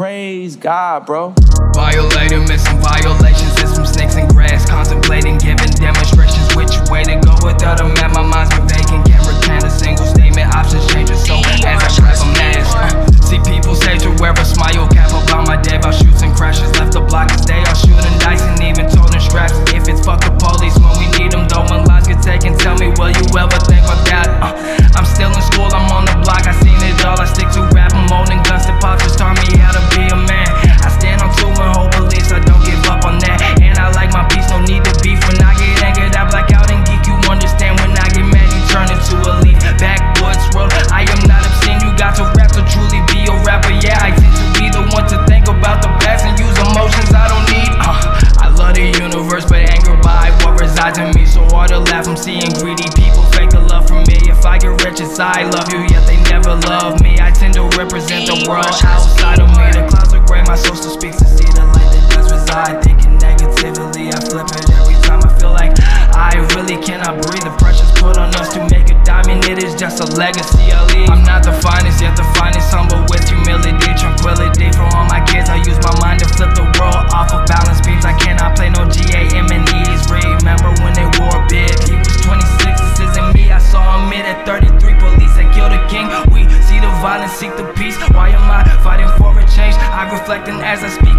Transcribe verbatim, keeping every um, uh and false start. Praise God, bro. Violator, missing violations, and some snakes and grass. Contemplating, giving demonstrations. Which way to go without a map? My mind's been vacant. Can't return a single statement. Options changing, so as I grab a mask. Uh, see people say to wear a smile cap about my day. About shoots and crashes, left the block as they are shooting dice and even toting straps. If it's fuck the police when we need them, though, when lives get taken, tell me, will you ever think of that? Uh, I'm still in school, I'm on the block. I seen it all. I stick to rap, I'm holding guns to pop. Just taught me how to be a man. I stand on two and whole beliefs, I don't give up on that. And I like my peace, no need to beef. When I get angered, I black out and geek. You understand when I get mad, you turn into a leaf. Backwoods world, I am not obscene. You got to rap to truly be a rapper. Yeah, I tend to be the one to think about the past and use emotions I don't need. Uh, I love the universe, but anger by what resides in me. So hard to laugh, I'm seeing greedy people fake the love from me. If I get rich, it's I love you, yet they never love me. I tend to represent the world outside of me. The clouds are gray, my social speaks to see the light that does reside. Thinking negatively, I flip it every time. I feel like I really cannot breathe. The pressure's put on us to make a diamond, it is just a legacy I leave. I'm not the finest, yet the finest, humble with humility, tranquility. For all my kids, I use my mind to flip the world off of balance beams. I cannot play no G A M and E's. Remember when they wore big? He was twenty-six, this isn't me. I saw him mid at thirty-three, police that killed a king. We see the violence, seek the peace. Why am I fighting for a change? I reflecting as I speak.